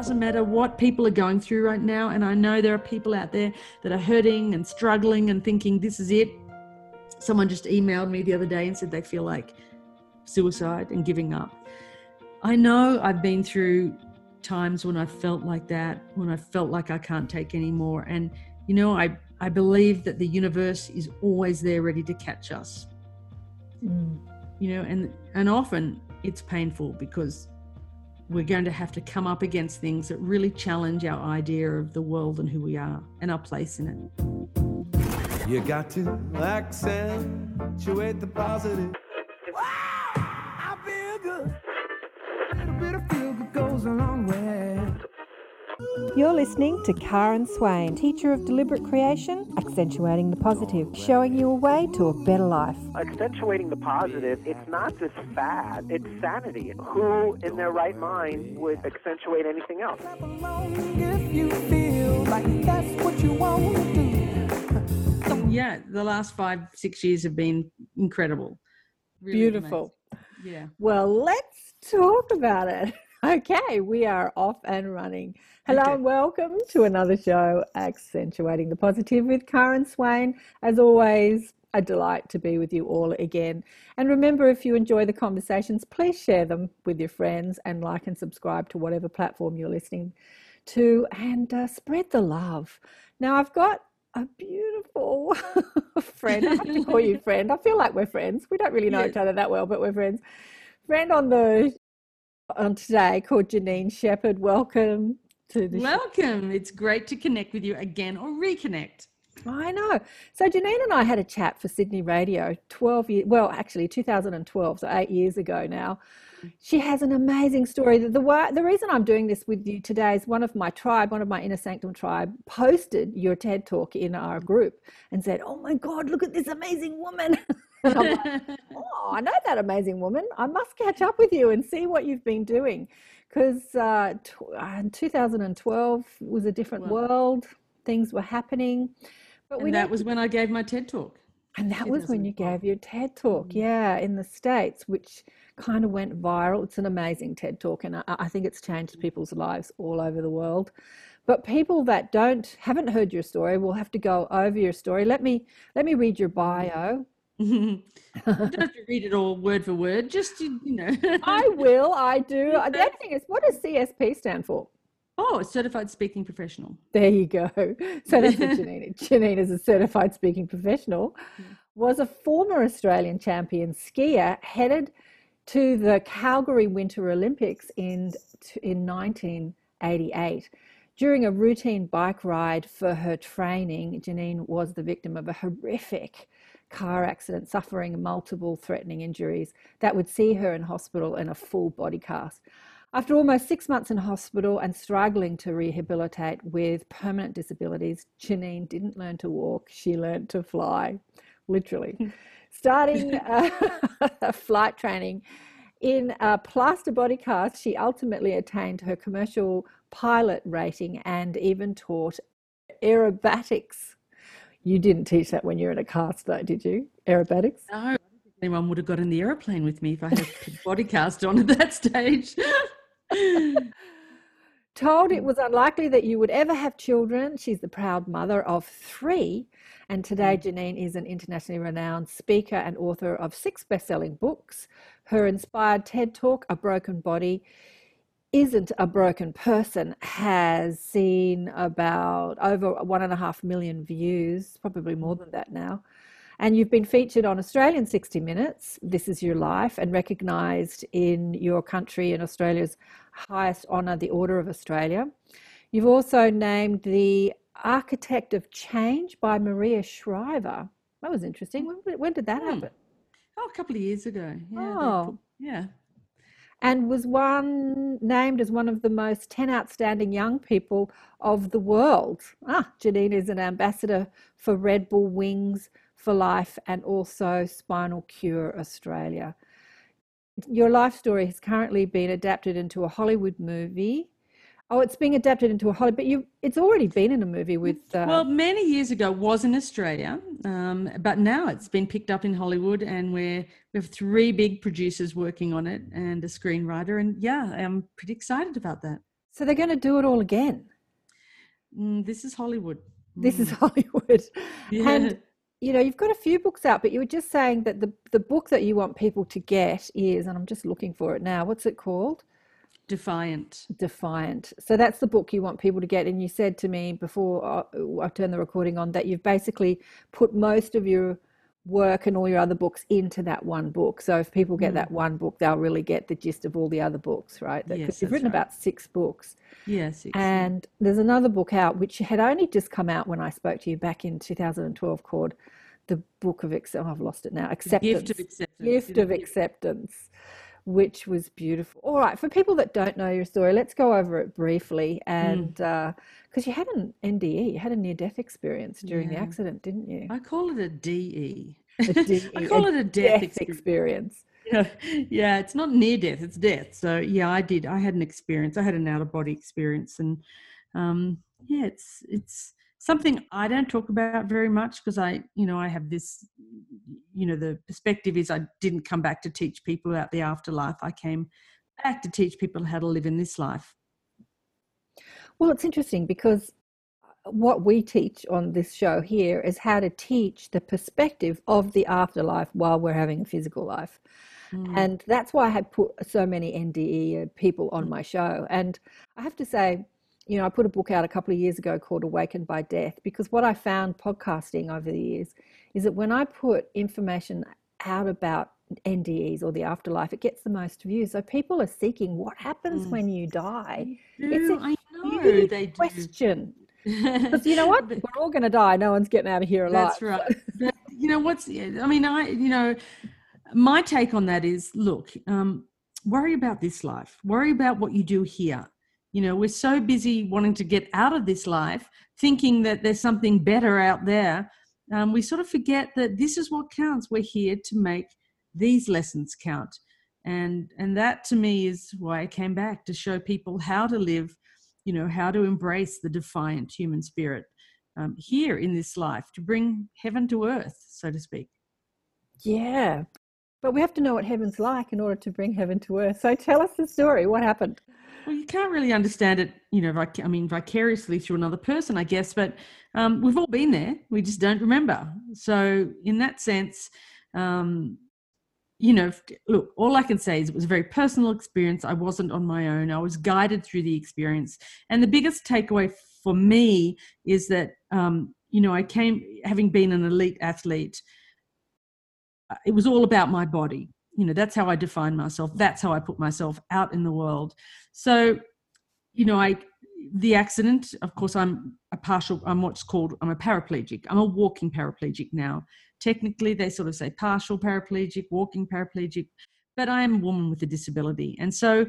doesn't matter what people are going through right now. And I know there are people out there that are hurting and struggling and thinking this is it. Someone just emailed me the other day and said they feel like suicide and giving up. I know I've been through times when I felt like that, when I felt like I can't take anymore. And, you know, I believe that the universe is always there ready to catch us. Mm. You know, and often it's painful because we're going to have to come up against things that really challenge our idea of the world and who we are and our place in it. You got to accentuate the positive. Wow, I feel good. A little bit of feel good goes a long way. You're listening to Karen Swain, teacher of deliberate creation, accentuating the positive, showing you a way to a better life. Accentuating the positive, it's not just fad, it's sanity. Who in their right mind would accentuate anything else? Yeah, the last 5-6 years have been incredible. Really beautiful. Amazing. Yeah. Well, let's talk about it. Okay, we are off and running. Hello and welcome to another show, Accentuating the Positive with Karen Swain. As always, a delight to be with you all again. And remember, if you enjoy the conversations, please share them with your friends and like and subscribe to whatever platform you're listening to, and spread the love. Now, I've got a beautiful friend. I have to call you friend. I feel like we're friends. We don't really know each other that well, but we're friends. Friend on today called Janine Shepherd. Welcome to the show. It's great to connect with you again, or reconnect. I know. So Janine and I had a chat for Sydney Radio 2012, so 8 years ago now. She has an amazing story. The reason I'm doing this with you today is one of my inner sanctum tribe posted your TED Talk in our group and said, oh my God, look at this amazing woman. And I'm like, oh, I know that amazing woman. I must catch up with you and see what you've been doing. Because 2012 was a different world. Things were happening. That was when I gave my TED Talk. And that was when you gave your TED Talk, in the States, which kind of went viral. It's an amazing TED Talk, and I think it's changed people's lives all over the world. But people that haven't heard your story will have to go over your story. Let me read your bio. You don't have to read it all word for word, just, you know. I will, I do. The other thing is, what does CSP stand for? Oh, Certified Speaking Professional. There you go. So that's what Janine is. Janine is a Certified Speaking Professional, was a former Australian champion skier headed to the Calgary Winter Olympics in 1988. During a routine bike ride for her training, Janine was the victim of a horrific car accident, suffering multiple threatening injuries that would see her in hospital in a full body cast. After almost 6 months in hospital and struggling to rehabilitate with permanent disabilities, Janine didn't learn to walk, she learned to fly, literally. Starting flight training in a plaster body cast, she ultimately attained her commercial pilot rating and even taught aerobatics. You didn't teach that when you were in a cast though, did you? Aerobatics? No, I don't think anyone would have got in the aeroplane with me if I had a body cast on at that stage. Told it was unlikely that you would ever have children, she's the proud mother of 3, and today Janine is an internationally renowned speaker and author of 6 best-selling books. Her inspired TED Talk, A Broken Body Isn't a Broken Person, has seen about over 1.5 million views, probably more than that now. And you've been featured on Australian 60 Minutes, This Is Your Life, and recognised in your country and Australia's highest honour, the Order of Australia. You've also named the Architect of Change by Maria Shriver. That was interesting. When did that happen? Oh, a couple of years ago. Yeah, yeah. And was named as one of the most 10 outstanding young people of the world. Janine is an ambassador for Red Bull Wings for Life and also Spinal Cure Australia. Your life story has currently been adapted into a Hollywood movie. Oh, it's being adapted into a Hollywood, but it's already been in a movie with... Well, many years ago was in Australia, but now it's been picked up in Hollywood, and we have 3 big producers working on it and a screenwriter. And yeah, I'm pretty excited about that. So they're going to do it all again. This is Hollywood. This is Hollywood. Yeah. And, you know, you've got a few books out, but you were just saying that the book that you want people to get is, and I'm just looking for it now, what's it called? Defiant. Defiant. So that's the book you want people to get. And you said to me before I turned the recording on that you've basically put most of your work and all your other books into that one book. So if people get that one book, they'll really get the gist of all the other books, right? Because yes, you've written about 6 books. Yes. Yeah, and there's another book out which had only just come out when I spoke to you back in 2012 called The Book of Acceptance. Oh, I've lost it now. Acceptance. Gift of Acceptance. Gift of Acceptance, which was beautiful. All right, for people that don't know your story, let's go over it briefly. And because you had an NDE, you had a near-death experience during the accident, didn't you? I call it a DE. I call it a death experience. Yeah, it's not near death, it's death. So yeah, I did. I had an experience. I had an out-of-body experience, and yeah, it's something I don't talk about very much because I have this, the perspective is I didn't come back to teach people about the afterlife. I came back to teach people how to live in this life. Well, it's interesting because what we teach on this show here is how to teach the perspective of the afterlife while we're having a physical life. And that's why I had put so many NDE people on my show. And I have to say, I put a book out a couple of years ago called Awakened by Death, because what I found podcasting over the years is that when I put information out about NDEs or the afterlife, it gets the most views. So people are seeking what happens when you die. It's a huge question. Because you know what? We're all going to die. No one's getting out of here alive. That's right. But, my take on that is, look, worry about this life. Worry about what you do here. We're so busy wanting to get out of this life, thinking that there's something better out there. We sort of forget that this is what counts. We're here to make these lessons count. And that to me is why I came back, to show people how to live, how to embrace the defiant human spirit here in this life, to bring heaven to earth, so to speak. Yeah. But we have to know what heaven's like in order to bring heaven to earth. So tell us the story. What happened? Well, you can't really understand it, vicariously through another person, I guess, but we've all been there. We just don't remember. So in that sense, look, all I can say is it was a very personal experience. I wasn't on my own. I was guided through the experience. And the biggest takeaway for me is that, I came, having been an elite athlete, it was all about my body. That's how I define myself. That's how I put myself out in the world. So, the accident, of course, I'm a paraplegic. I'm a walking paraplegic now. Technically, they sort of say partial paraplegic, walking paraplegic, but I am a woman with a disability. And so,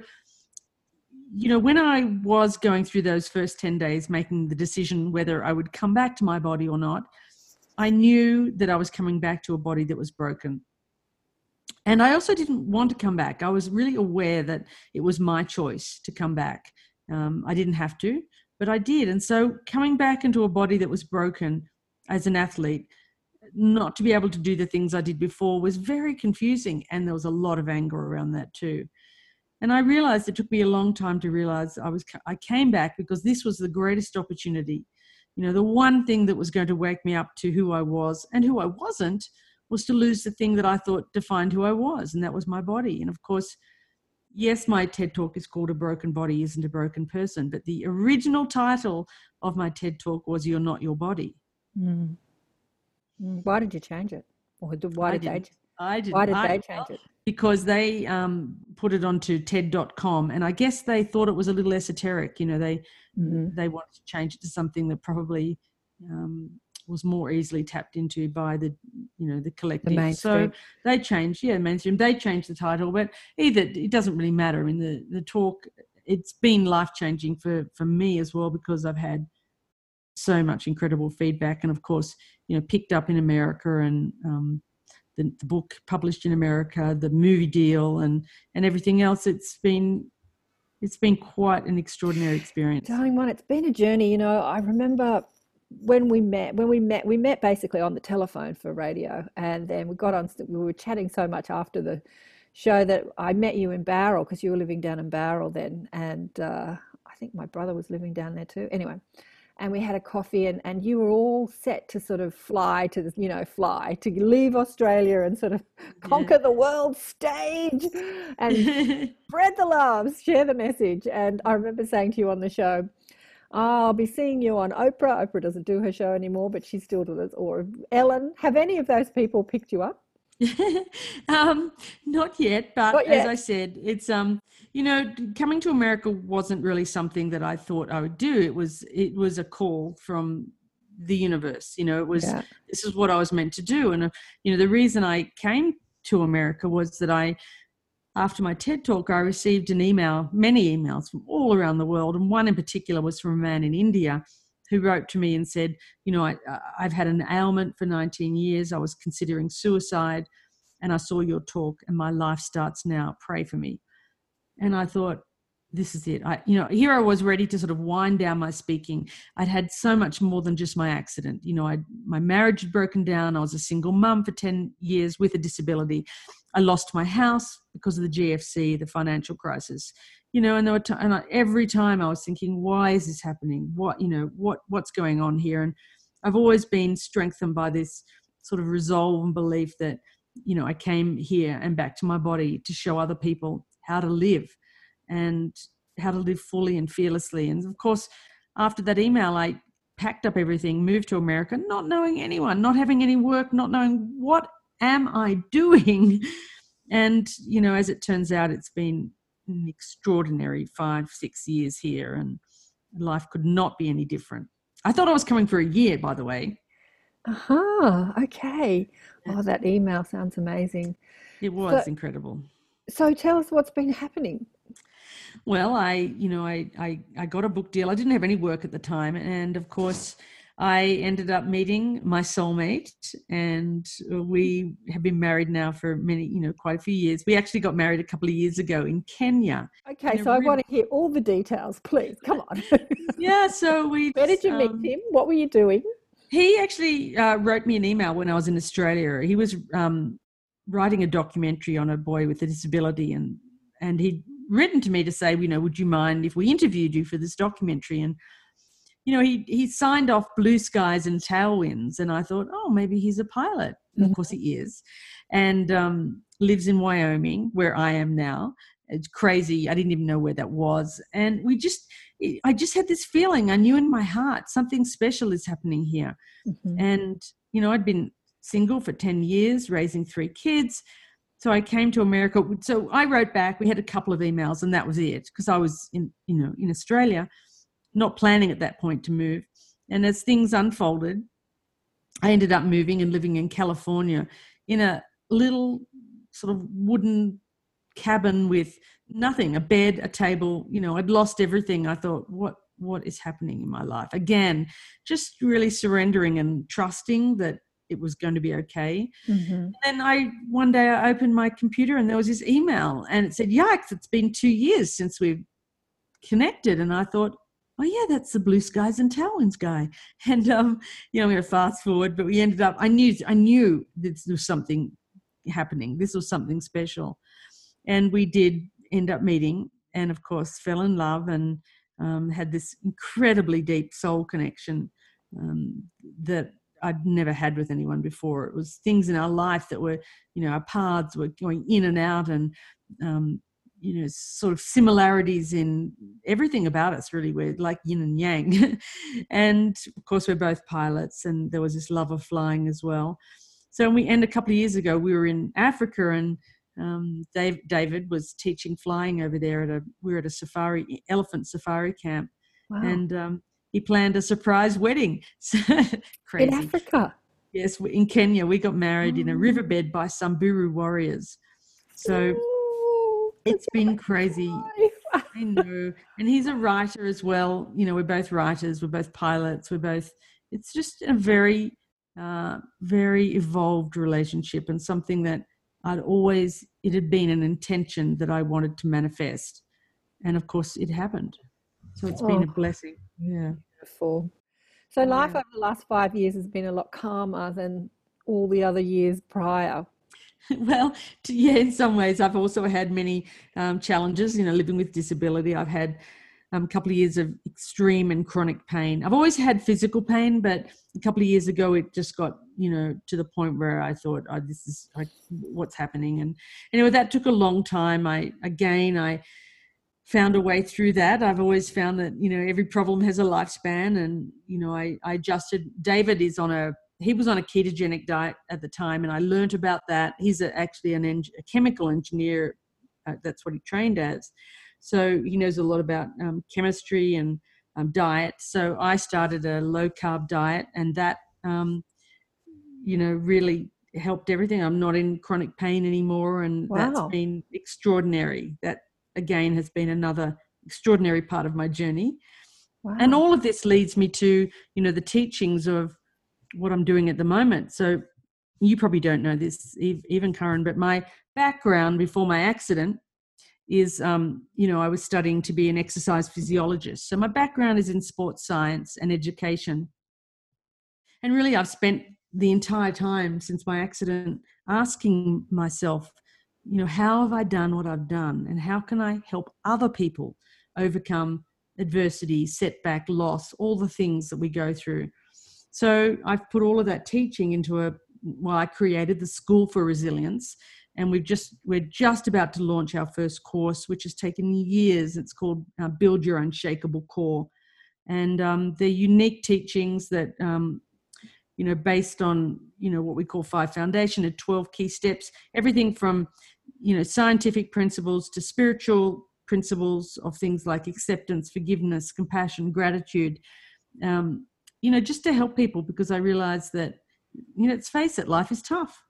when I was going through those first 10 days, making the decision whether I would come back to my body or not, I knew that I was coming back to a body that was broken. And I also didn't want to come back. I was really aware that it was my choice to come back. I didn't have to, but I did. And so coming back into a body that was broken as an athlete, not to be able to do the things I did before, was very confusing. And there was a lot of anger around that too. And I realized it took me a long time to realize I came back because this was the greatest opportunity. The one thing that was going to wake me up to who I was and who I wasn't was to lose the thing that I thought defined who I was, and that was my body. And of course, yes, my TED Talk is called A Broken Body Isn't a Broken Person, but the original title of my TED Talk was You're Not Your Body. Mm. Why did you change it? Why did they change it? Because they put it onto TED.com, and I guess they thought it was a little esoteric. They wanted to change it to something that probably was more easily tapped into by the collective. So they changed, mainstream. They changed the title, but either it doesn't really matter. I mean, the talk, it's been life-changing for me as well, because I've had so much incredible feedback, and of course, picked up in America, and the book published in America, the movie deal, and everything else. It's been quite an extraordinary experience. Darling one, it's been a journey. I remember when we met basically on the telephone for radio, and then we got on, we were chatting so much after the show that I met you in Barrel, because you were living down in Barrel then, and I think my brother was living down there too. Anyway, and we had a coffee, and you were all set to sort of fly to the, you know, fly to leave Australia and sort of conquer the world stage and spread the love, share the message. And I remember saying to you on the show, oh, I'll be seeing you on Oprah. Oprah doesn't do her show anymore, but she still does. Or Ellen. Have any of those people picked you up? Not yet, but not yet. As I said, it's you know, coming to America wasn't really something that I thought I would do. It was a call from the universe. You know, it was this is what I was meant to do. And you know, the reason I came to America was that after my TED Talk, I received an email, many emails from all around the world, and one in particular was from a man in India who wrote to me and said, you know, I've had an ailment for 19 years. I was considering suicide, and I saw your talk, and my life starts now. Pray for me. And I thought, this is it. You know, here I was ready to sort of wind down my speaking. I'd had so much more than just my accident. You know, my marriage had broken down. I was a single mum for 10 years with a disability. I lost my house because of the GFC, the financial crisis. You know, and there were every time I was thinking, why is this happening? What's going on here? And I've always been strengthened by this sort of resolve and belief that, you know, I came here and back to my body to show other people how to live, and how to live fully and fearlessly. And of course, after that email, I packed up everything, moved to America, not knowing anyone, not having any work, not knowing what am I doing? And, you know, as it turns out, it's been an extraordinary 5-6 years here, and life could not be any different. I thought I was coming for a year, by the way. Okay. Oh, that email sounds amazing. It was incredible. So tell us what's been happening. Well, I got a book deal. I didn't have any work at the time. And of course, I ended up meeting my soulmate, and we have been married now for quite a few years. We actually got married a couple of years ago in Kenya. Okay. So I want to hear all the details, please. Come on. Yeah. So where did you meet him? What were you doing? He actually wrote me an email when I was in Australia. He was writing a documentary on a boy with a disability, and he'd written to me to say, you know, would you mind if we interviewed you for this documentary? And, you know, he signed off Blue Skies and Tailwinds, and I thought, oh, maybe he's a pilot. Mm-hmm. Of course he is, and lives in Wyoming, where I am now. It's crazy. I didn't even know where that was. And I just had this feeling. I knew in my heart something special is happening here. Mm-hmm. And, you know, I'd been single for 10 years, raising 3 kids. So I came to America. So I wrote back. We had a couple of emails, and that was it, because I was in Australia, not planning at that point to move. And as things unfolded, I ended up moving and living in California in a little sort of wooden cabin with nothing, a bed, a table. You know, I'd lost everything. I thought, what is happening in my life? Again, just really surrendering and trusting that it was going to be okay. Mm-hmm. And one day I opened my computer, and there was this email, and it said, yikes, it's been 2 years since we've connected. And I thought, oh yeah, that's the Blue Skies and Tailwinds guy. And, you know, I'm going to fast forward, but we ended up, I knew this was something happening. This was something special. And we did end up meeting, and of course fell in love, and had this incredibly deep soul connection that I'd never had with anyone before. It was things in our life that were, you know, our paths were going in and out, and, you know, sort of similarities in everything about us, really. We're like yin and yang. And of course we're both pilots, and there was this love of flying as well. So a couple of years ago, we were in Africa, and David was teaching flying over there we were at a elephant safari camp. Wow. And, he planned a surprise wedding. Crazy. In Africa? Yes, in Kenya. We got married in a riverbed by Samburu warriors. So it's been crazy. I know. And he's a writer as well. You know, we're both writers. We're both pilots. It's just a very, very evolved relationship, and something that it had been an intention that I wanted to manifest. And of course it happened. So it's been a blessing. Yeah. Beautiful. So life over the last 5 years has been a lot calmer than all the other years prior. Well, in some ways I've also had many challenges, you know, living with disability. I've had a couple of years of extreme and chronic pain. I've always had physical pain, but a couple of years ago, it just got, to the point where I thought, oh, this is what's happening. And anyway, that took a long time. I found a way through that. I've always found that, every problem has a lifespan, and, I adjusted. David he was on a ketogenic diet at the time, and I learned about that. He's actually a chemical engineer. That's what he trained as. So he knows a lot about chemistry and diet. So I started a low-carb diet, and that, really helped everything. I'm not in chronic pain anymore, and wow. That's been extraordinary. That, again, has been another extraordinary part of my journey. Wow. And all of this leads me to, the teachings of what I'm doing at the moment. So you probably don't know this, even Karen, but my background before my accident is, I was studying to be an exercise physiologist. So my background is in sports science and education. And really, I've spent the entire time since my accident asking myself, how have I done what I've done, and how can I help other people overcome adversity, setback, loss, all the things that we go through. So I've put all of that teaching into I created the School for Resilience, and we're just about to launch our first course, which has taken years. It's called Build Your Unshakable Core. And they're unique teachings that, based on, what we call 5 foundation and 12 key steps, everything from, scientific principles to spiritual principles of things like acceptance, forgiveness, compassion, gratitude, just to help people, because I realized that, let's face it, life is tough.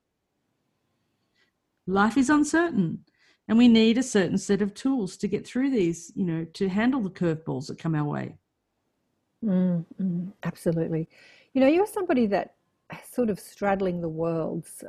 Life is uncertain, and we need a certain set of tools to get through these, to handle the curveballs that come our way. Absolutely. You're somebody that sort of straddling the worlds,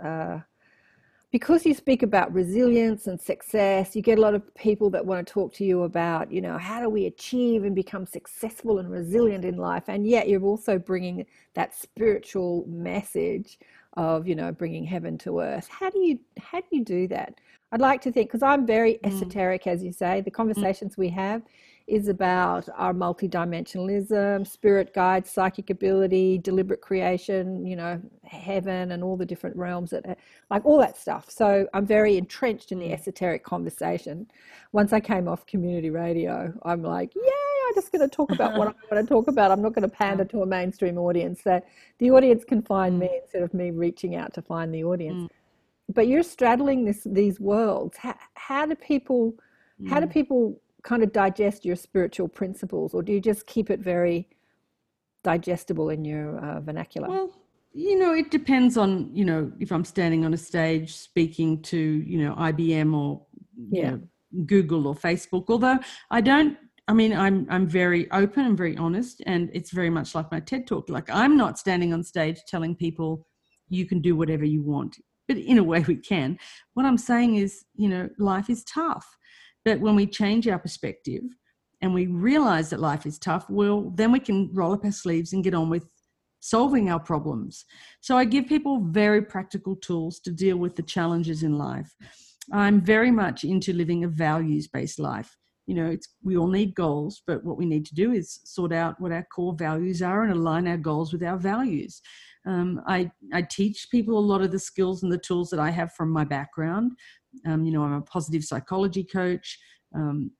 because you speak about resilience and success. You get a lot of people that want to talk to you about, how do we achieve and become successful and resilient in life? And yet you're also bringing that spiritual message of, bringing heaven to earth. How do you do that? I'd like to think, because I'm very esoteric, as you say, the conversations we have is about our multidimensionalism, spirit guides, psychic ability, deliberate creation, heaven and all the different realms, all that stuff. So I'm very entrenched in the esoteric conversation. Once I came off community radio, I'm like, yay, I'm just going to talk about what I want to talk about. I'm not going to pander to a mainstream audience. So the audience can find me instead of me reaching out to find the audience. But you're straddling these worlds. How do people kind of digest your spiritual principles, or do you just keep it very digestible in your vernacular? Well, it depends on, if I'm standing on a stage speaking to, IBM or Google or Facebook, although I'm very open and very honest, and it's very much like my TED Talk. Like, I'm not standing on stage telling people you can do whatever you want, but in a way we can. What I'm saying is, life is tough. But when we change our perspective and we realize that life is tough, well, then we can roll up our sleeves and get on with solving our problems. So I give people very practical tools to deal with the challenges in life. I'm very much into living a values-based life. We all need goals, but what we need to do is sort out what our core values are and align our goals with our values. I teach people a lot of the skills and the tools that I have from my background. I'm a positive psychology coach. I'm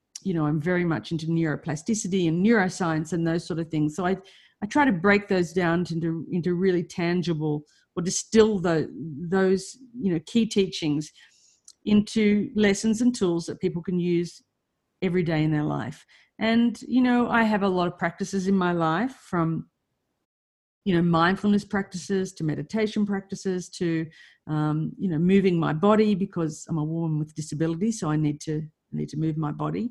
very much into neuroplasticity and neuroscience and those sort of things. So I try to break those down into really tangible, or distill those key teachings into lessons and tools that people can use every day in their life. And, I have a lot of practices in my life, from, mindfulness practices to meditation practices to, moving my body, because I'm a woman with disability, so I need to move my body.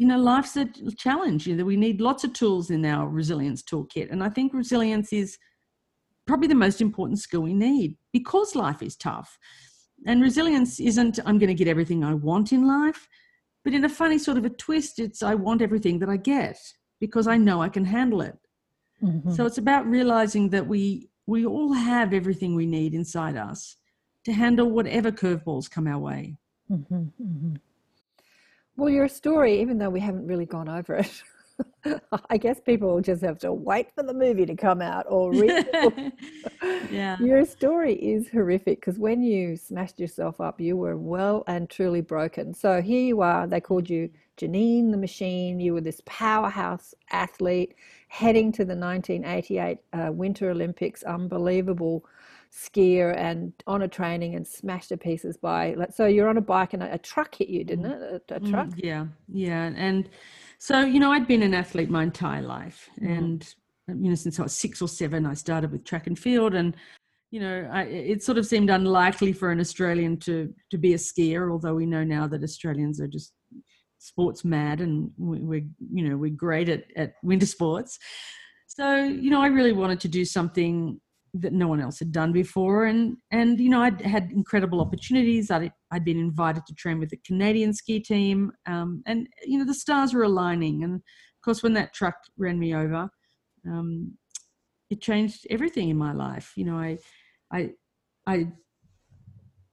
Life's a challenge. We need lots of tools in our resilience toolkit. And I think resilience is probably the most important skill we need, because life is tough. And resilience isn't, I'm going to get everything I want in life, but in a funny sort of a twist, it's, I want everything that I get, because I know I can handle it. Mm-hmm. So it's about realizing that we all have everything we need inside us to handle whatever curveballs come our way. Mm-hmm. Mm-hmm. Well, your story, even though we haven't really gone over it, I guess people just have to wait for the movie to come out or read the book. Yeah. Your story is horrific because when you smashed yourself up, you were well and truly broken. So here you are, they called you Janine the Machine. You were this powerhouse athlete heading to the 1988 Winter Olympics, unbelievable skier, and on a training and smashed to pieces by, so you're on a bike and a truck hit you, didn't it? A truck? Yeah, yeah. And so, you know, I'd been an athlete my entire life. And, you know, since I was 6 or 7, I started with track and field. And, you know, it sort of seemed unlikely for an Australian to be a skier, although we know now that Australians are just sports mad and we're great at winter sports. So, you know, I really wanted to do something that no one else had done before. And you know, I'd had incredible opportunities. I'd been invited to train with the Canadian ski team. And, you know, the stars were aligning. And, of course, when that truck ran me over, it changed everything in my life. You know, I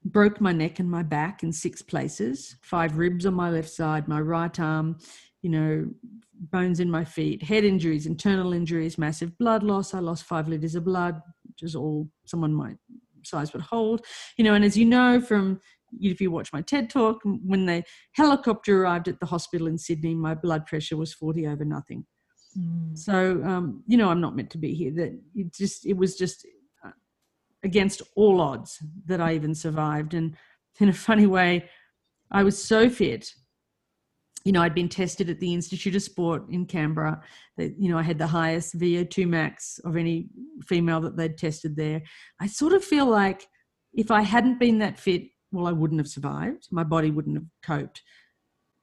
broke my neck and my back in 6 places, 5 ribs on my left side, my right arm, you know, bones in my feet, head injuries, internal injuries, massive blood loss. I lost 5 liters of blood, which is all someone my size would hold, you know. And as you know, from, if you watch my TED Talk, when the helicopter arrived at the hospital in Sydney, my blood pressure was 40/0. So, you know, I'm not meant to be here. That it was just against all odds that I even survived. And in a funny way, I was so fit. You know, I'd been tested at the Institute of Sport in Canberra. That, you know, I had the highest VO2 max of any female that they'd tested there. I sort of feel like if I hadn't been that fit, well, I wouldn't have survived. My body wouldn't have coped.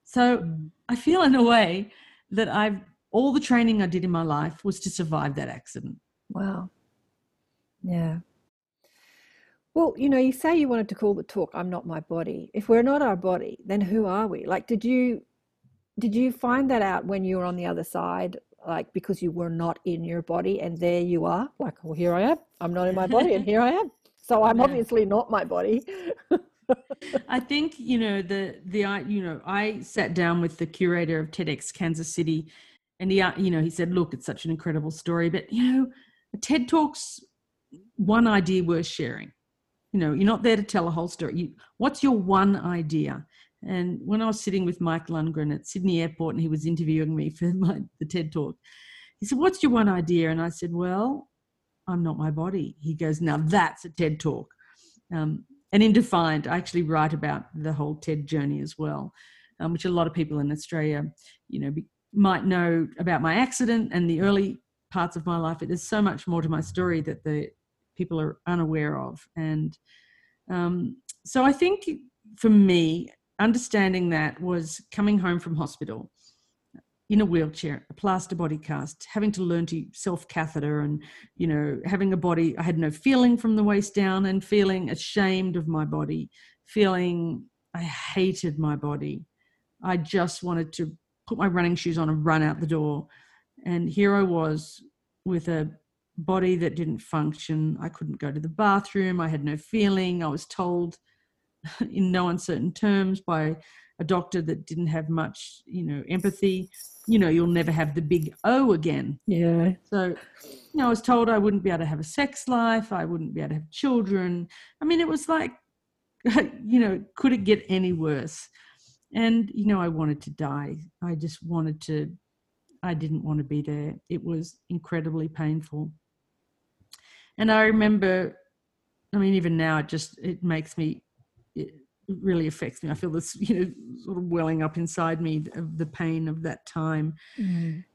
So I feel in a way that all the training I did in my life was to survive that accident. Wow. Yeah. Well, you know, you say you wanted to call the talk, I'm Not My Body. If we're not our body, then who are we? Like, did you find that out when you were on the other side, like, because you were not in your body and there you are, like, well, here I am, I'm not in my body and here I am. So I'm obviously not my body. I think, you know, I sat down with the curator of TEDx Kansas City and he said, look, it's such an incredible story, but, you know, a TED Talk's one idea worth sharing. You know, you're not there to tell a whole story. What's your one idea? And when I was sitting with Mike Lundgren at Sydney Airport and he was interviewing me for the TED Talk, he said, what's your one idea? And I said, well, I'm not my body. He goes, now that's a TED Talk. And in Defiant, I actually write about the whole TED journey as well, which a lot of people in Australia, you know, might know about my accident and the early parts of my life. But there's so much more to my story that the people are unaware of. And so I think for me, understanding that was coming home from hospital in a wheelchair, a plaster body cast, having to learn to self-catheter and, you know, having a body. I had no feeling from the waist down and feeling ashamed of my body, feeling I hated my body. I just wanted to put my running shoes on and run out the door. And here I was with a body that didn't function. I couldn't go to the bathroom. I had no feeling. I was told in no uncertain terms by a doctor that didn't have much, you know, empathy, you know, you'll never have the big O again. Yeah. So, you know, I was told I wouldn't be able to have a sex life. I wouldn't be able to have children. I mean, it was like, you know, could it get any worse? And, you know, I wanted to die. I didn't want to be there. It was incredibly painful. And I remember, I mean, even now it really affects me. I feel this, you know, sort of welling up inside me of the pain of that time.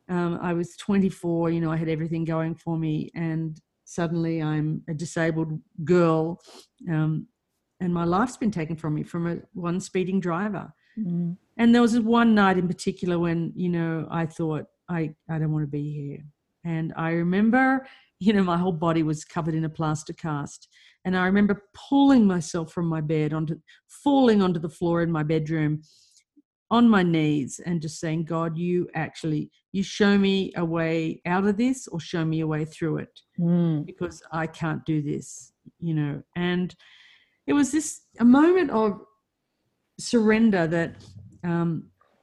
I was 24, you know, I had everything going for me, and suddenly I'm a disabled girl, and my life's been taken from me from one speeding driver. And there was one night in particular when, you know, I thought I don't want to be here. And I remember, you know, my whole body was covered in a plaster cast. And I remember pulling myself from my bed, falling onto the floor in my bedroom on my knees and just saying, God, you show me a way out of this or show me a way through it, because I can't do this, you know. And it was a moment of surrender that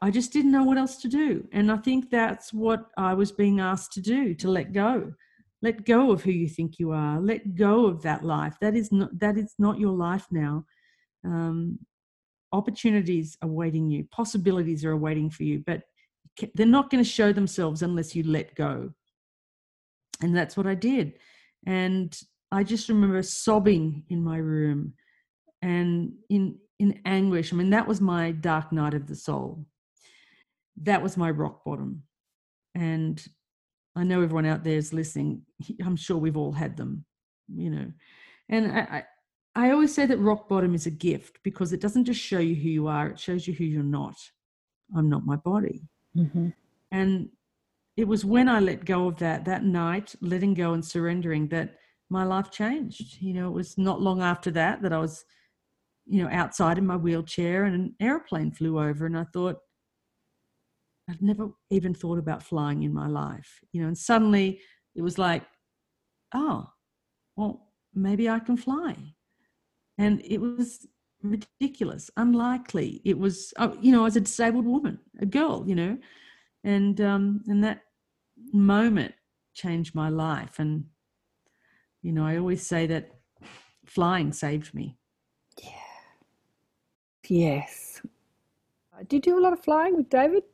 I just didn't know what else to do. And I think that's what I was being asked to do, to let go. Let go of who you think you are. Let go of that life. That is not your life now. Opportunities are waiting you. Possibilities are waiting for you, but they're not going to show themselves unless you let go. And that's what I did. And I just remember sobbing in my room and in anguish. I mean, that was my dark night of the soul. That was my rock bottom. And I know everyone out there is listening. I'm sure we've all had them, you know. And I always say that rock bottom is a gift, because it doesn't just show you who you are. It shows you who you're not. I'm not my body. Mm-hmm. And it was when I let go of that night, letting go and surrendering, that my life changed. You know, it was not long after that I was, you know, outside in my wheelchair, and an airplane flew over, and I thought, I'd never even thought about flying in my life, you know, and suddenly it was like, oh, well, maybe I can fly. And it was ridiculous, unlikely. It was, you know, as a disabled woman, a girl, you know, and that moment changed my life. And, you know, I always say that flying saved me. Yeah. Yes. Do you do a lot of flying with David?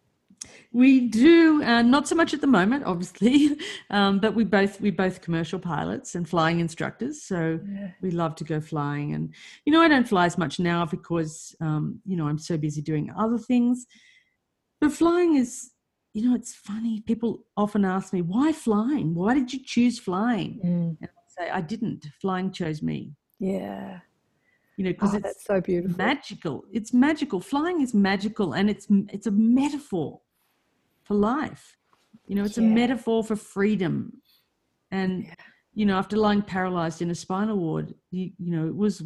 We do, not so much at the moment, obviously, but we both commercial pilots and flying instructors. So yeah, we love to go flying. And, you know, I don't fly as much now because, you know, I'm so busy doing other things. But flying is, you know, it's funny. People often ask me, why flying? Why did you choose flying? Mm. And I say, I didn't. Flying chose me. Yeah. You know, because it's so beautiful. Magical. It's magical. Flying is magical, and it's a metaphor for life. You know, it's a metaphor for freedom. And you know, after lying paralyzed in a spinal ward, you know, it was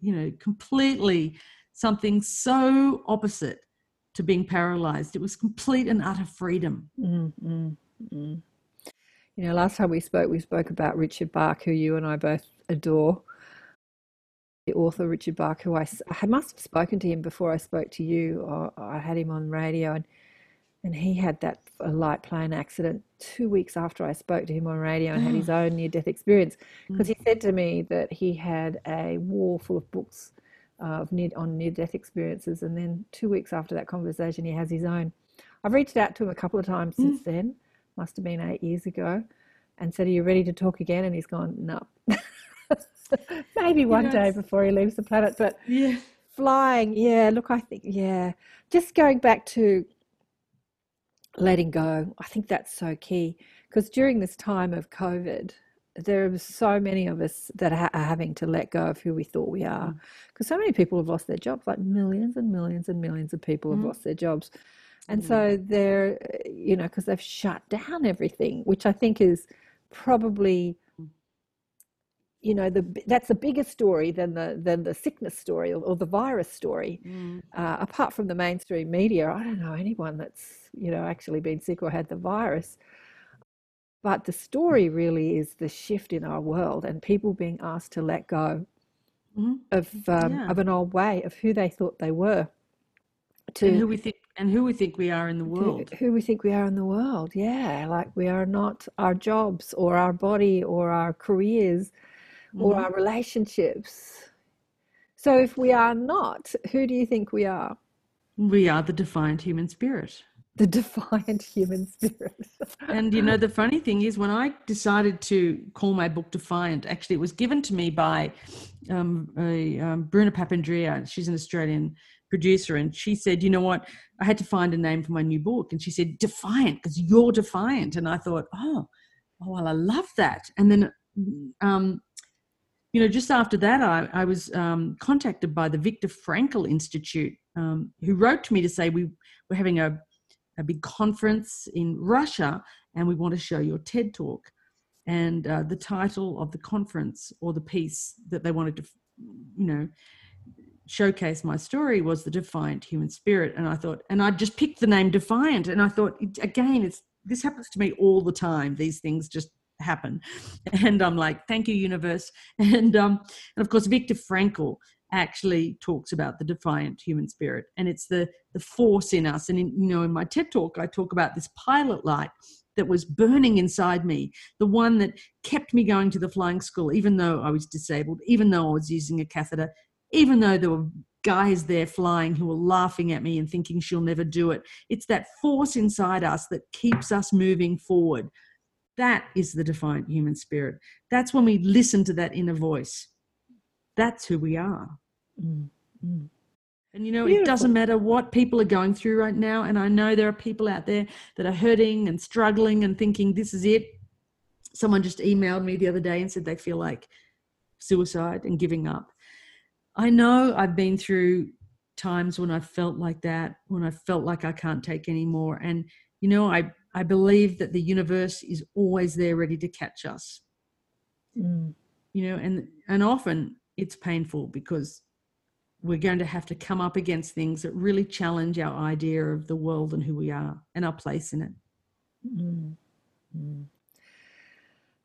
you know, completely something so opposite to being paralyzed. It was complete and utter freedom. Mm-hmm. Mm-hmm. You know, last time we spoke about Richard Bach, who you and I both adore, the author Richard Bach, who I must have spoken to him before I spoke to you, or I had him on radio. And he had a light plane accident 2 weeks after I spoke to him on radio, and had his own near-death experience, because he said to me that he had a wall full of books on near-death experiences, and then 2 weeks after that conversation he has his own. I've reached out to him a couple of times since then, must have been 8 years ago, and said, are you ready to talk again? And he's gone, no. Maybe one day before he leaves the planet. But flying, look, I think, just going back to letting go, I think that's so key, because during this time of COVID, there are so many of us that are having to let go of who we thought we are, because so many people have lost their jobs, like millions and millions and millions of people have lost their jobs. And so they're, you know, because they've shut down everything, which I think is probably, you know, that's a bigger story than the sickness story or the virus story. Apart from the mainstream media, I don't know anyone that's, you know, actually been sick or had the virus. But the story really is the shift in our world, and people being asked to let go of an old way of who they thought they were, and who we think we are in the world. Who we think we are in the world, like we are not our jobs or our body or our careers. Or our relationships. So if we are not, who do you think we are? We are the defiant human spirit. The defiant human spirit. And, you know, the funny thing is, when I decided to call my book Defiant, actually it was given to me by Bruna Papandrea. She's an Australian producer, and she said, you know what, I had to find a name for my new book. And she said, Defiant, because you're defiant. And I thought, oh, well, I love that. And then you know, just after that, I was contacted by the Viktor Frankl Institute, who wrote to me to say, we were having a big conference in Russia, and we want to show your TED Talk. And the title of the conference, or the piece that they wanted to, you know, showcase my story, was The Defiant Human Spirit. And I thought, and I just picked the name Defiant. And I thought, again, this happens to me all the time. These things just happen, and I'm like, thank you, universe. And of course Viktor Frankl actually talks about the defiant human spirit, and it's the force in us. And in my TED Talk, I talk about this pilot light that was burning inside me, the one that kept me going to the flying school, even though I was disabled, even though I was using a catheter, even though there were guys there flying who were laughing at me and thinking she'll never do it. It's that force inside us that keeps us moving forward. That is the defiant human spirit. That's when we listen to that inner voice. That's who we are. Mm-hmm. And, Beautiful. It doesn't matter what people are going through right now. And I know there are people out there that are hurting and struggling and thinking this is it. Someone just emailed me the other day and said they feel like suicide and giving up. I know I've been through times when I felt like that, when I felt like I can't take anymore. And, I believe that the universe is always there ready to catch us, and often it's painful because we're going to have to come up against things that really challenge our idea of the world and who we are and our place in it. Mm. Mm.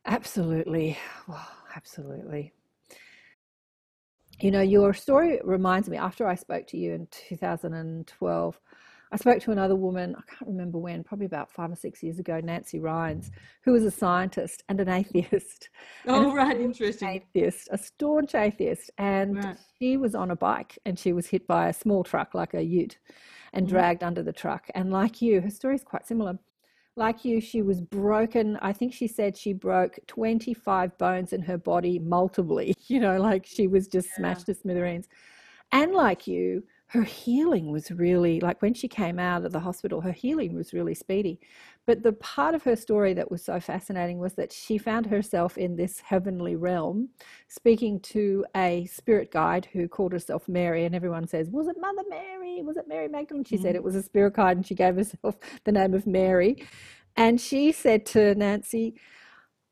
Absolutely. Wow, absolutely. Your story reminds me, after I spoke to you in 2012, I spoke to another woman, I can't remember when, probably about 5 or 6 years ago, Nancy Rhines, who was a scientist and an atheist. Oh, right, interesting. A staunch atheist. And right. She was on a bike and she was hit by a small truck, like a ute, and dragged under the truck. And like you, her story is quite similar. Like you, she was broken. I think she said she broke 25 bones in her body multiply, like she was just smashed to smithereens. And like you, her healing was really, like when she came out of the hospital, her healing was really speedy. But the part of her story that was so fascinating was that she found herself in this heavenly realm speaking to a spirit guide who called herself Mary, and everyone says, was it Mother Mary? Was it Mary Magdalene? She said it was a spirit guide, and she gave herself the name of Mary. And she said to Nancy,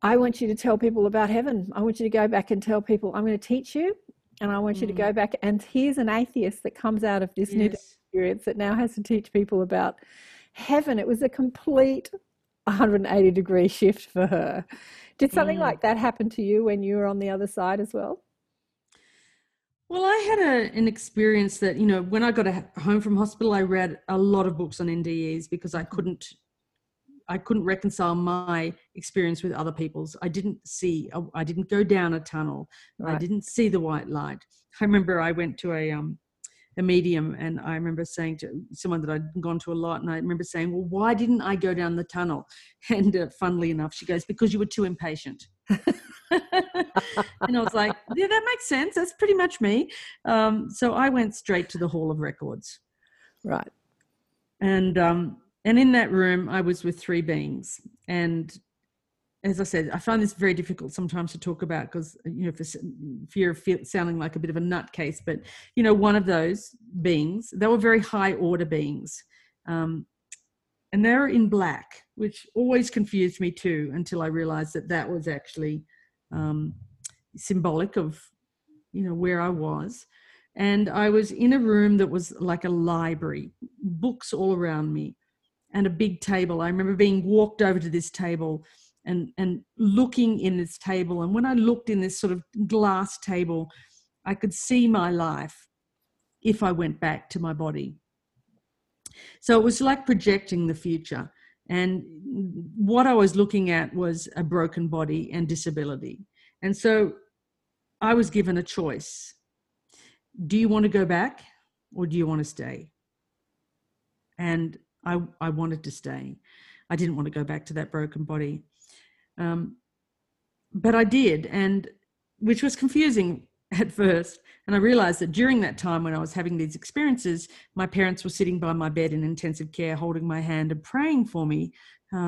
I want you to tell people about heaven. I want you to go back and tell people, I'm going to teach you. And I want you to go back, and here's an atheist that comes out of this new experience that now has to teach people about heaven. It was a complete 180 degree shift for her. Did something like that happen to you when you were on the other side as well? Well, I had an experience that, when I got home from hospital, I read a lot of books on NDEs because I couldn't reconcile my experience with other people's. I didn't go down a tunnel. Right. I didn't see the white light. I remember I went to a medium, and I remember saying to someone that I'd gone to a lot, and I remember saying, well, why didn't I go down the tunnel? And funnily enough, she goes, because you were too impatient. And I was like, yeah, that makes sense. That's pretty much me. So I went straight to the Hall of Records. Right. And in that room, I was with three beings. And as I said, I find this very difficult sometimes to talk about because, for fear of sounding like a bit of a nutcase. But, one of those beings, they were very high order beings. And they were in black, which always confused me too, until I realized that was actually symbolic of, where I was. And I was in a room that was like a library, books all around me. And a big table. I remember being walked over to this table and looking in this table. And when I looked in this sort of glass table, I could see my life if I went back to my body. So it was like projecting the future. And what I was looking at was a broken body and disability. And so I was given a choice. Do you want to go back or do you want to stay? And I wanted to stay. I didn't want to go back to that broken body. But I did, and which was confusing at first. And I realized that during that time when I was having these experiences, my parents were sitting by my bed in intensive care, holding my hand and praying for me. I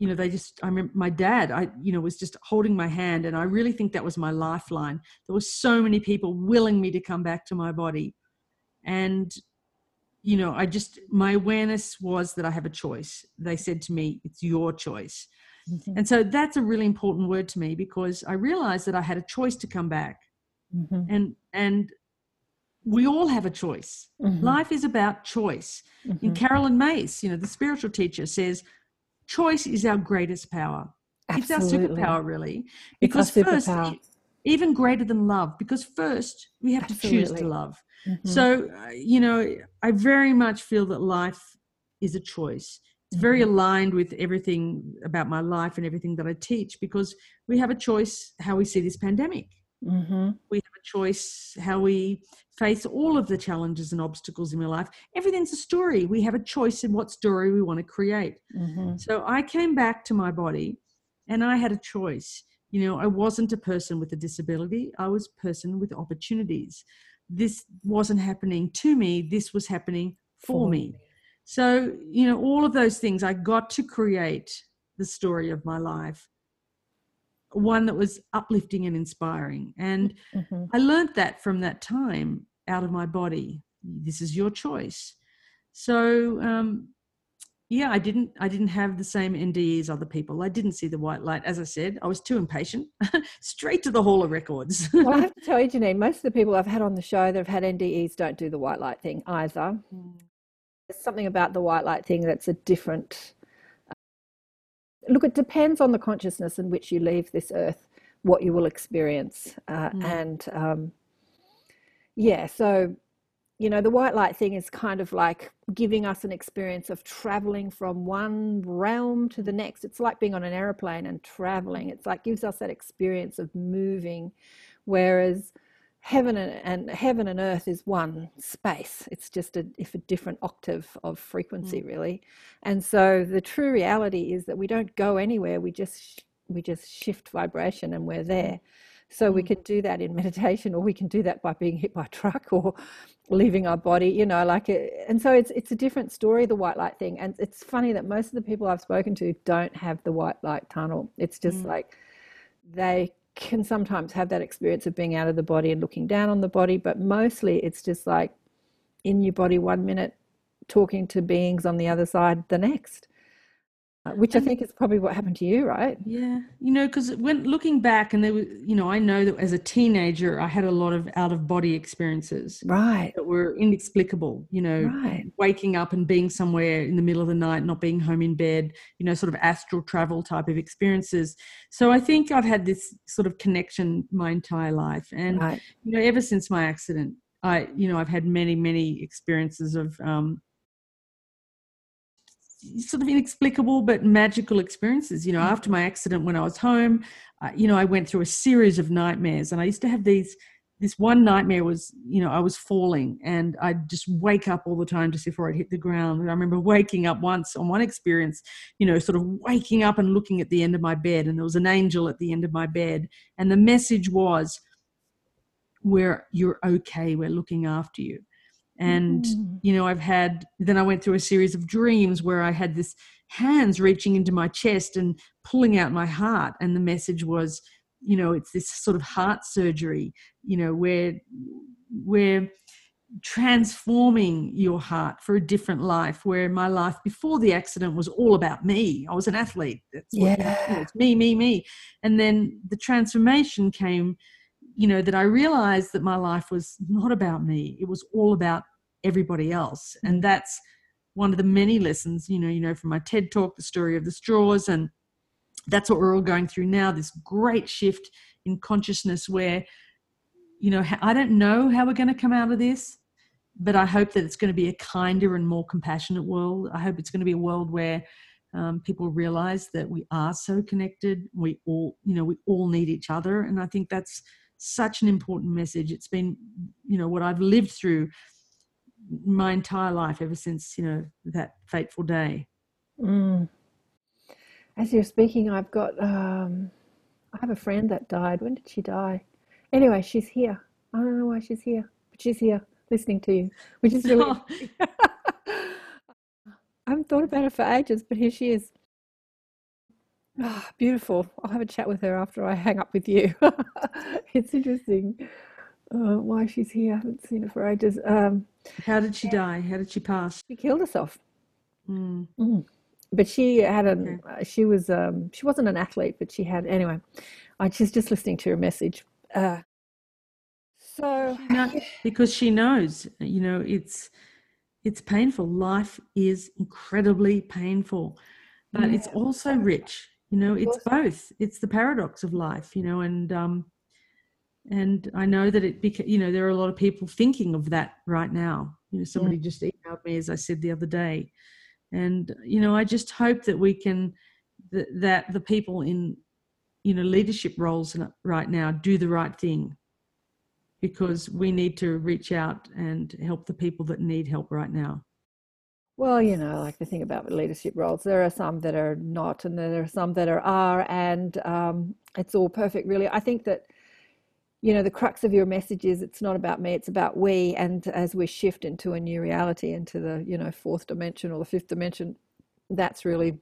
remember my dad, was just holding my hand. And I really think that was my lifeline. There were so many people willing me to come back to my body. And my awareness was that I have a choice. They said to me, it's your choice. Mm-hmm. And so that's a really important word to me because I realized that I had a choice to come back. Mm-hmm. And we all have a choice. Mm-hmm. Life is about choice. Mm-hmm. And Carolyn Mace, the spiritual teacher, says, choice is our greatest power. Absolutely. It's our superpower, really. Because first, even greater than love, because first we have to choose to love. Mm-hmm. So, you know, I very much feel that life is a choice. It's very aligned with everything about my life and everything that I teach, because we have a choice how we see this pandemic. Mm-hmm. We have a choice how we face all of the challenges and obstacles in our life. Everything's a story. We have a choice in what story we want to create. Mm-hmm. So I came back to my body and I had a choice. You know, I wasn't a person with a disability. I was a person with opportunities. This wasn't happening to me. This was happening for me. So, you know, all of those things, I got to create the story of my life, one that was uplifting and inspiring. And mm-hmm. I learned that from that time out of my body. This is your choice. So, yeah, I didn't have the same NDE as other people. I didn't see the white light. As I said, I was too impatient. Straight to the Hall of Records. Well, I have to tell you, Janine, most of the people I've had on the show that have had NDEs don't do the white light thing either. Mm. There's something about the white light thing that's a different... Look, it depends on the consciousness in which you leave this earth, what you will experience. So, you know, the white light thing is kind of like giving us an experience of traveling from one realm to the next. It's like being on an airplane and traveling. It's like gives us that experience of moving, whereas... Heaven and earth is one space. It's just a different octave of frequency, really. And so the true reality is that we don't go anywhere. We just shift vibration and we're there. So we can do that in meditation, or we can do that by being hit by a truck or leaving our body. You know, like and so it's a different story, the white light thing. And it's funny that most of the people I've spoken to don't have the white light tunnel. It's just like they can sometimes have that experience of being out of the body and looking down on the body, but mostly it's just like in your body one minute, talking to beings on the other side the next, which I think is probably what happened to you, right? Yeah, you know, because when looking back, and there was, you know, I know that as a teenager I had a lot of out of body experiences, right, that were inexplicable, you know, right. Waking up and being somewhere in the middle of the night, not being home in bed, you know, sort of astral travel type of experiences. So I think I've had this sort of connection my entire life, and right. You know, ever since my accident, I, you know, I've had many experiences of sort of inexplicable but magical experiences. You know, after my accident, when I was home, you know, I went through a series of nightmares, and I used to have these. This one nightmare was, you know, I was falling and I'd just wake up all the time just before I'd hit the ground. And I remember waking up once on one experience, you know, sort of waking up and looking at the end of my bed, and there was an angel at the end of my bed, and the message was, "Where you're okay, we're looking after you." And, you know, then I went through a series of dreams where I had this hands reaching into my chest and pulling out my heart. And the message was, you know, it's this sort of heart surgery, you know, where we're transforming your heart for a different life, where my life before the accident was all about me. I was an athlete. That's what it's me. And then the transformation came, you know, that I realized that my life was not about me. It was all about everybody else. And that's one of the many lessons, you know, from my TED Talk, the story of the straws. And that's what we're all going through now, this great shift in consciousness where, you know, I don't know how we're going to come out of this, but I hope that it's going to be a kinder and more compassionate world. I hope it's going to be a world where people realize that we are so connected. We all, you know, we all need each other. And I think that's such an important message. It's been, you know, what I've lived through my entire life ever since, you know, that fateful day. As you're speaking, I've got I have a friend that died. When did she die? Anyway, she's here. I don't know why she's here, but she's here listening to you, which is really I haven't thought about her for ages, but here she is. Oh, beautiful. I'll have a chat with her after I hang up with you. It's interesting why she's here. I haven't seen her for ages. How did she die? How did she pass? She killed herself. But she had she wasn't an athlete, but she had, anyway, she's just listening to your message. So because she knows, you know, it's painful. Life is incredibly painful, but it's also rich. You know, it's both. It's the paradox of life, you know, and And I know that it, you know, there are a lot of people thinking of that right now. You know, somebody just emailed me, as I said the other day. And, you know, I just hope that we can, that the people in, you know, leadership roles right now do the right thing, because we need to reach out and help the people that need help right now. Well, you know, like the thing about leadership roles, there are some that are not, and there are some that are, and it's all perfect, really. I think that, you know, the crux of your message is it's not about me, it's about we. And as we shift into a new reality, into the, you know, fourth dimension or the fifth dimension, that's really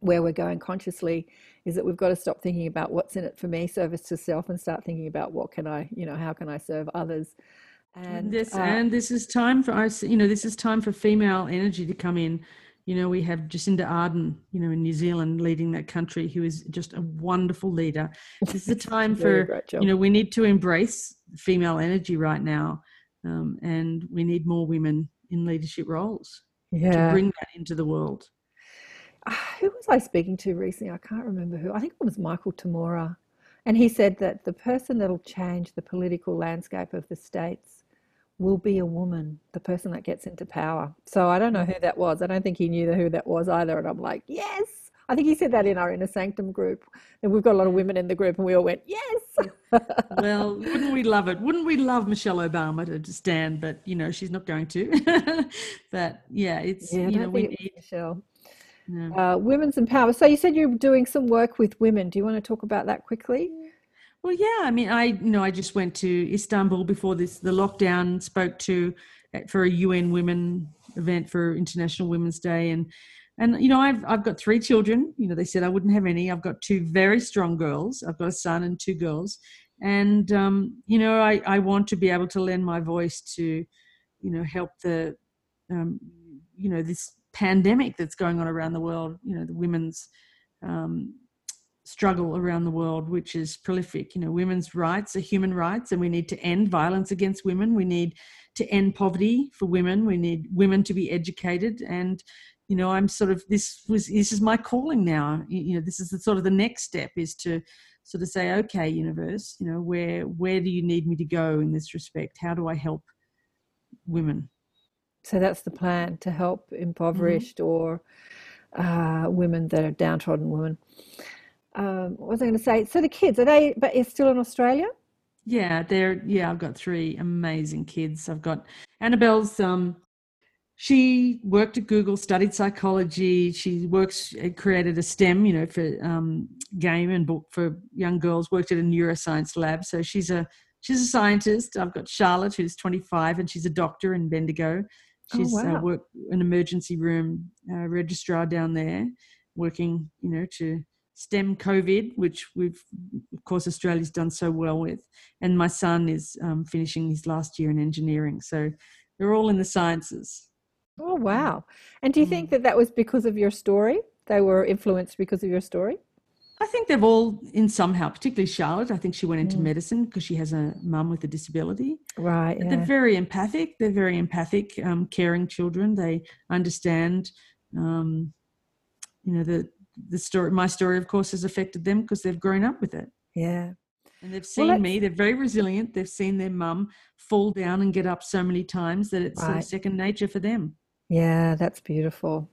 where we're going consciously, is that we've got to stop thinking about what's in it for me, service to self, and start thinking about what can I, you know, how can I serve others. And this is time for us, you know, this is time for female energy to come in. You know, we have Jacinda Ardern, you know, in New Zealand leading that country, who is just a wonderful leader. This is a time for, you know, we need to embrace female energy right now. And we need more women in leadership roles to bring that into the world. Who was I speaking to recently? I can't remember who. I think it was Michael Tamora. And he said that the person that'll change the political landscape of the States will be a woman, the person that gets into power. So I don't know who that was. I don't think he knew who that was either. And I'm like, yes. I think he said that in our Inner Sanctum group. And we've got a lot of women in the group, and we all went, yes. Well, wouldn't we love it? Wouldn't we love Michelle Obama to stand? But, you know, she's not going to. But, yeah, it's, you know, we need Michelle. Yeah. Women's empowerment. So you said you're doing some work with women. Do you want to talk about that quickly? Well, yeah. I mean, I just went to Istanbul before the lockdown, spoke for a UN women event for International Women's Day, and you know, I've got 3 children. You know, they said I wouldn't have any. I've got 2 very strong girls. I've got a son and 2 girls, and you know, I want to be able to lend my voice to, you know, help the, you know, this pandemic that's going on around the world, you know, the women's struggle around the world, which is prolific. You know, women's rights are human rights, and we need to end violence against women. We need to end poverty for women. We need women to be educated. And, you know, I'm sort of, this is my calling now. You know, this is the sort of the next step, is to sort of say, okay, universe, you know, where do you need me to go in this respect? How do I help women? So that's the plan, to help impoverished or women that are downtrodden women. What was I going to say? So the kids, but you're still in Australia? Yeah, I've got 3 amazing kids. I've got Annabelle's, she worked at Google, studied psychology. She created a STEM, you know, for game and book for young girls, worked at a neuroscience lab. So she's a scientist. I've got Charlotte, who's 25, and she's a doctor in Bendigo. She's worked in emergency room registrar down there, working, you know, to stem COVID, which Australia's done so well with. And my son is finishing his last year in engineering. So they're all in the sciences. Oh, wow. And do you think that was because of your story? They were influenced because of your story? I think they've all, in somehow, particularly Charlotte, I think she went into medicine because she has a mum with a disability. Right. Yeah. They're very empathic, caring children. They understand, you know, the story. My story, of course, has affected them because they've grown up with it. Yeah. And they've seen me. They're very resilient. They've seen their mum fall down and get up so many times that it's sort of second nature for them. Yeah, that's beautiful.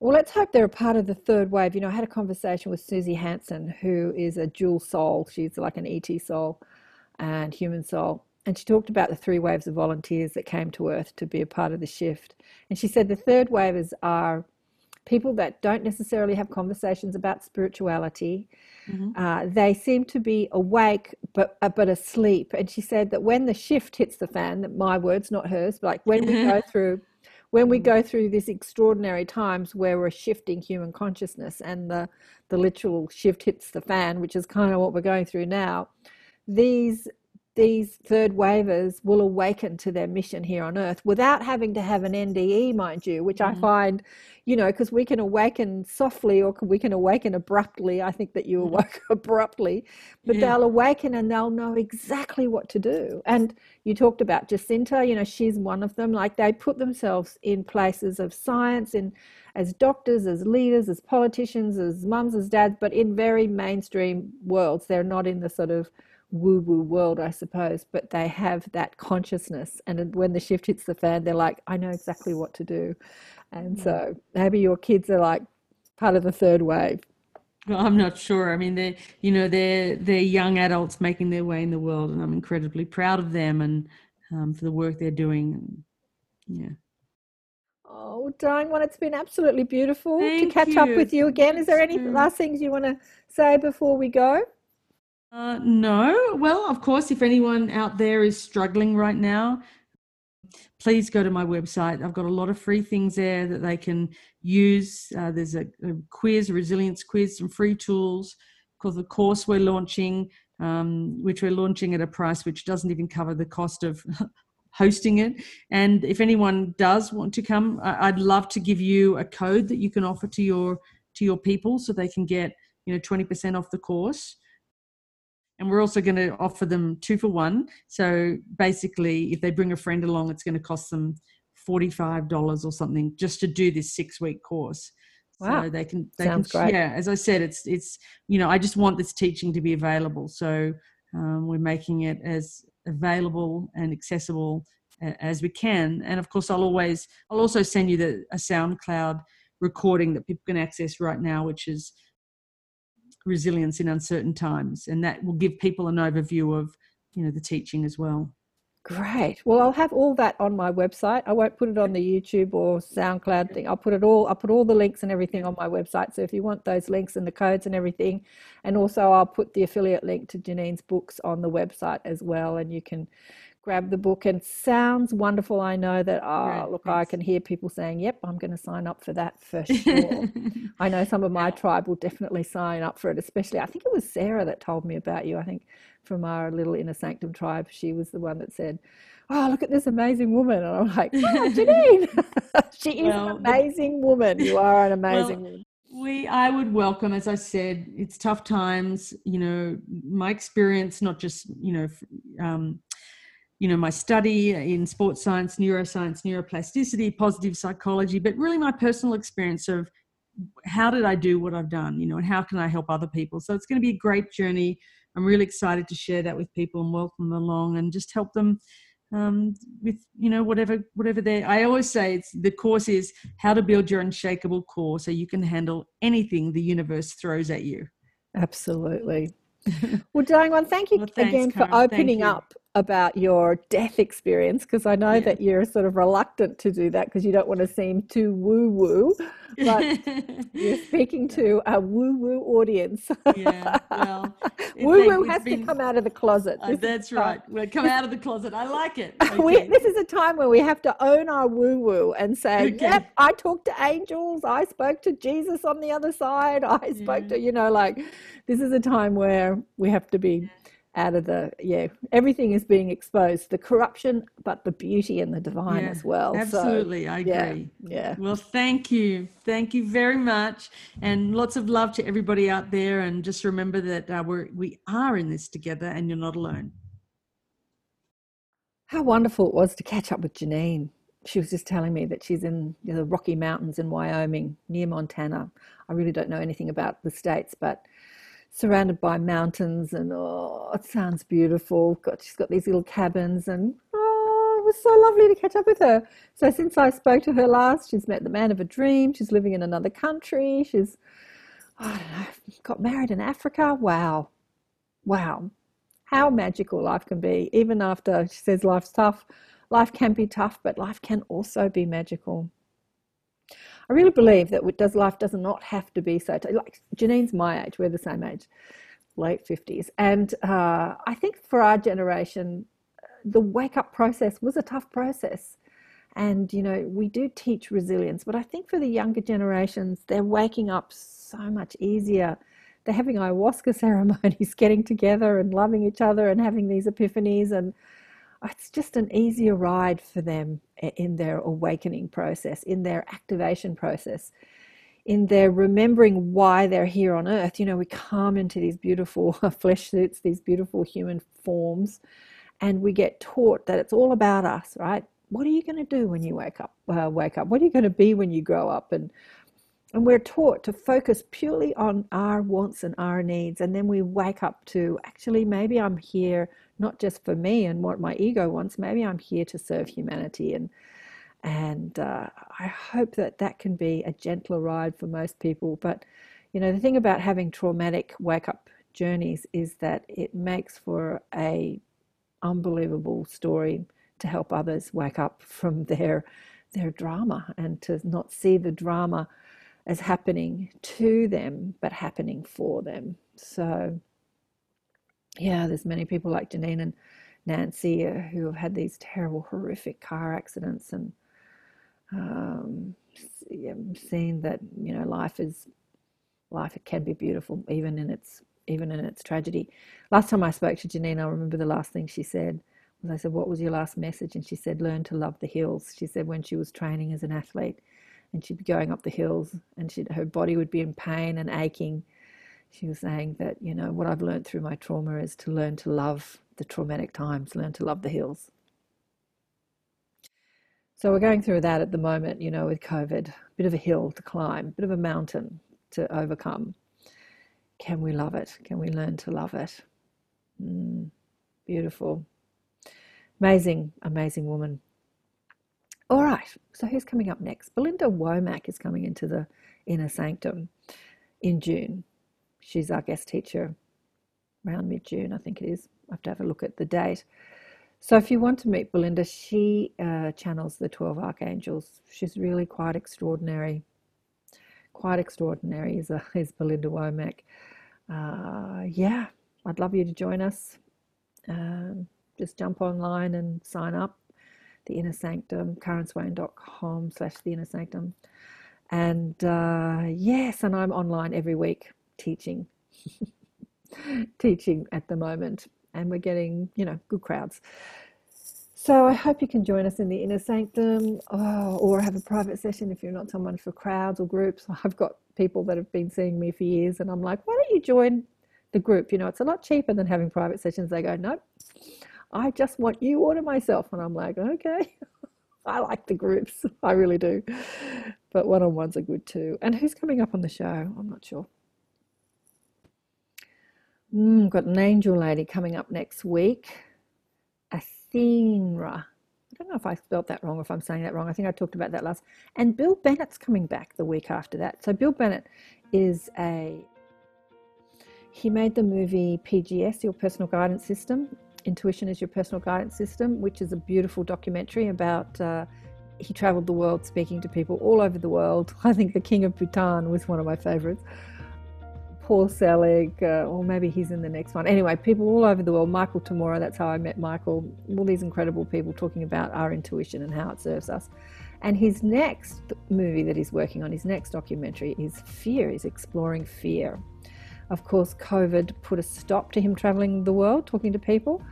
Well, let's hope they're a part of the third wave. You know, I had a conversation with Susie Hansen, who is a dual soul. She's like an ET soul and human soul. And she talked about the 3 waves of volunteers that came to Earth to be a part of the shift. And she said the third wavers are people that don't necessarily have conversations about spirituality. Mm-hmm. They seem to be awake but asleep. And she said that when the shift hits the fan, that my words, not hers, but like when we go through these extraordinary times where we're shifting human consciousness and the literal shift hits the fan, which is kind of what we're going through now, these third wavers will awaken to their mission here on Earth without having to have an NDE, mind you, which I find, you know, because we can awaken softly or we can awaken abruptly. I think that you awoke abruptly, but they'll awaken and they'll know exactly what to do. And you talked about Jacinta, you know, she's one of them. Like, they put themselves in places of science, in as doctors, as leaders, as politicians, as mums, as dads, but in very mainstream worlds. They're not in the sort of woo-woo world, I suppose, but they have that consciousness. And when the shift hits the fan, they're like, I know exactly what to do. And so maybe your kids are like part of the third wave. Well, I'm not sure. I mean, they're young adults making their way in the world, and I'm incredibly proud of them and for the work they're doing. Yeah. Oh, darling one, it's been absolutely beautiful to catch up with you again. Is there any last things you want to say before we go? No. Well, of course, if anyone out there is struggling right now, please go to my website. I've got a lot of free things there that they can use. There's a quiz, a resilience quiz, some free tools, called the course we're launching, which we're launching at a price which doesn't even cover the cost of hosting it. And if anyone does want to come, I'd love to give you a code that you can offer to your people so they can get 20% off the course. And we're also going to offer them 2 for 1. So basically, if they bring a friend along, it's going to cost them $45 or something just to do this 6-week course. Wow. So they can, yeah, as I said, it's I just want this teaching to be available. So we're making it as available and accessible as we can. And of course, I'll also send you a SoundCloud recording that people can access right now, which is Resilience in Uncertain Times. And that will give people an overview of, the teaching as well. Great. Well, I'll have all that on my website. I won't put it on the YouTube or SoundCloud thing. I'll put all the links and everything on my website. So if you want those links and the codes and everything, and also I'll put the affiliate link to Janine's books on the website as well. And you can grab the book, and sounds wonderful. I know that, I can hear people saying, yep, I'm going to sign up for that for sure. I know some of my tribe will definitely sign up for it, especially, I think it was Sarah that told me about you. I think from our little Inner Sanctum tribe, she was the one that said, oh, look at this amazing woman. And I'm like, oh, Janine, she is an amazing woman. You are an amazing woman. I would welcome, as I said, it's tough times, my experience, not just, my study in sports science, neuroplasticity, positive psychology, but really my personal experience of how did I do what I've done, and how can I help other people? So it's going to be a great journey. I'm really excited to share that with people and welcome them along and just help them with, whatever I always say the course is how to build your unshakable core so you can handle anything the universe throws at you. Absolutely. Well, darling one, thank you again Karen, for opening up about your death experience, because I know that you're sort of reluctant to do that because you don't want to seem too woo-woo, but you're speaking to a woo-woo audience. Yeah, well, woo-woo has to come out of the closet. That's right. We'll come out of the closet. I like it. Okay. This is a time where we have to own our woo-woo and say, yep, I talked to angels. I spoke to Jesus on the other side. I spoke to, this is a time where we have to be out of the everything is being exposed, the corruption, but the beauty and the divine as well. Absolutely, so, I agree. Yeah. Well, thank you very much, and lots of love to everybody out there. And just remember that we are in this together, and you're not alone. How wonderful it was to catch up with Janine. She was just telling me that she's in the Rocky Mountains in Wyoming, near Montana. I really don't know anything about the states, but surrounded by mountains, and it sounds beautiful. She's got these little cabins, and it was so lovely to catch up with her. So since I spoke to her last, she's met the man of a dream. She's living in another country. She's, got married in Africa. Wow. How magical life can be. Even after she says life's tough, life can be tough, but life can also be magical. I really believe that life does not have to be so like Janine's my age, we're the same age, late 50s. And I think for our generation, the wake-up process was a tough process. And, we do teach resilience. But I think for the younger generations, they're waking up so much easier. They're having ayahuasca ceremonies, getting together and loving each other and having these epiphanies. And it's just an easier ride for them in their awakening process, in their activation process, in their remembering why they're here on earth. We come into these beautiful flesh suits, these beautiful human forms, and we get taught that it's all about us, right? What are you going to do when you wake up? What are you going to be when you grow up? And And we're taught to focus purely on our wants and our needs, and then we wake up to, actually, maybe I'm here not just for me and what my ego wants, maybe I'm here to serve humanity. And I hope that that can be a gentler ride for most people. But, you know, the thing about having traumatic wake-up journeys is that it makes for a unbelievable story to help others wake up from their drama, and to not see the drama as happening to them, but happening for them. So yeah, there's many people like Janine and Nancy who have had these terrible, horrific car accidents, and seen that, you know, life it can be beautiful even in its tragedy. Last time I spoke to Janine, I remember the last thing she said. I said, "What was your last message?" And she said, "Learn to love the hills." She said when she was training as an athlete, and she'd be going up the hills, and her body would be in pain and aching. She was saying that, you know, what I've learned through my trauma is to learn to love the traumatic times, learn to love the hills. So we're going through that at the moment, you know, with COVID. A bit of a hill to climb, a bit of a mountain to overcome. Can we love it? Can we learn to love it? Beautiful. Amazing, amazing woman. All right, so who's coming up next? Belinda Womack is coming into the Inner Sanctum in June. She's our guest teacher around mid-June, I think it is. I have to have a look at the date. So if you want to meet Belinda, she channels the 12 Archangels. She's really quite extraordinary. Quite extraordinary is Belinda Womack. Yeah, I'd love you to join us. Just jump online and sign up. The Inner Sanctum, karenswain.com/theinnersanctum. And yes, and I'm online every week teaching, teaching at the moment, and we're getting, you know, good crowds. So I hope you can join us in the Inner Sanctum, or have a private session if you're not someone for crowds or groups. I've got people that have been seeing me for years, and I'm like, why don't you join the group? You know, it's a lot cheaper than having private sessions. They go, nope. I just want you all to myself. And I'm like, okay. I like the groups. I really do. But one-on-ones are good too. And who's coming up on the show? I'm not sure. Got an angel lady coming up next week. Athenra. I don't know if I spelled that wrong or if I'm saying that wrong. I think I talked about that last. And Bill Bennett's coming back the week after that. So Bill Bennett is he made the movie PGS, Your Personal Guidance System. Intuition is Your Personal Guidance System, which is a beautiful documentary about he traveled the world speaking to people all over the world. I think the King of Bhutan was one of my favorites. Paul Selig, or maybe he's in the next one. Anyway, people all over the world. Michael Tamora, that's how I met Michael. All these incredible people talking about our intuition and how it serves us. And his next movie that he's working on, his next documentary, is Fear. He's exploring fear. Of course, COVID put a stop to him traveling the world, talking to people.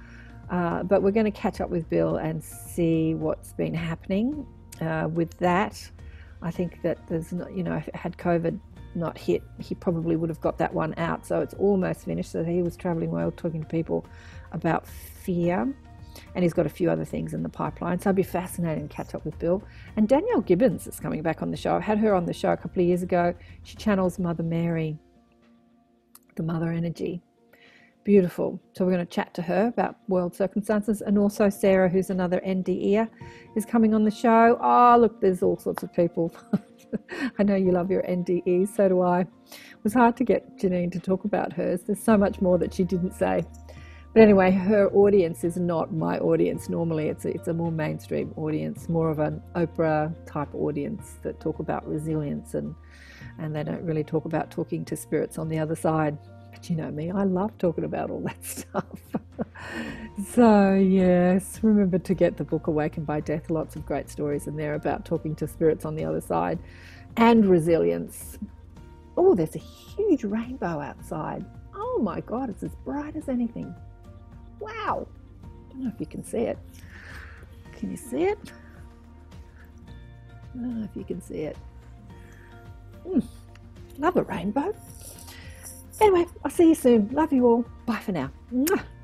But we're going to catch up with Bill and see what's been happening with that. I think that there's not, you know, had COVID not hit, he probably would have got that one out. So it's almost finished. So he was traveling well, talking to people about fear. And he's got a few other things in the pipeline. So I'd be fascinated to catch up with Bill. And Danielle Gibbons is coming back on the show. I had her on the show a couple of years ago. She channels Mother Mary, the mother energy. Beautiful. So we're going to chat to her about world circumstances. And also Sarah, who's another NDEer, is coming on the show. Oh, look, there's all sorts of people. I know you love your NDE, so do I. It was hard to get Janine to talk about hers. There's so much more that she didn't say. But anyway, her audience is not my audience normally. It's a more mainstream audience, more of an Oprah-type audience that talk about resilience, and they don't really talk about talking to spirits on the other side. But you know me, I love talking about all that stuff. So yes, remember to get the book Awakened by Death. Lots of great stories in there about talking to spirits on the other side and resilience. Oh, there's a huge rainbow outside. Oh my God, it's as bright as anything. Wow. I don't know if you can see it. Can you see it? I don't know if you can see it. Love a rainbow. Anyway, I'll see you soon. Love you all. Bye for now.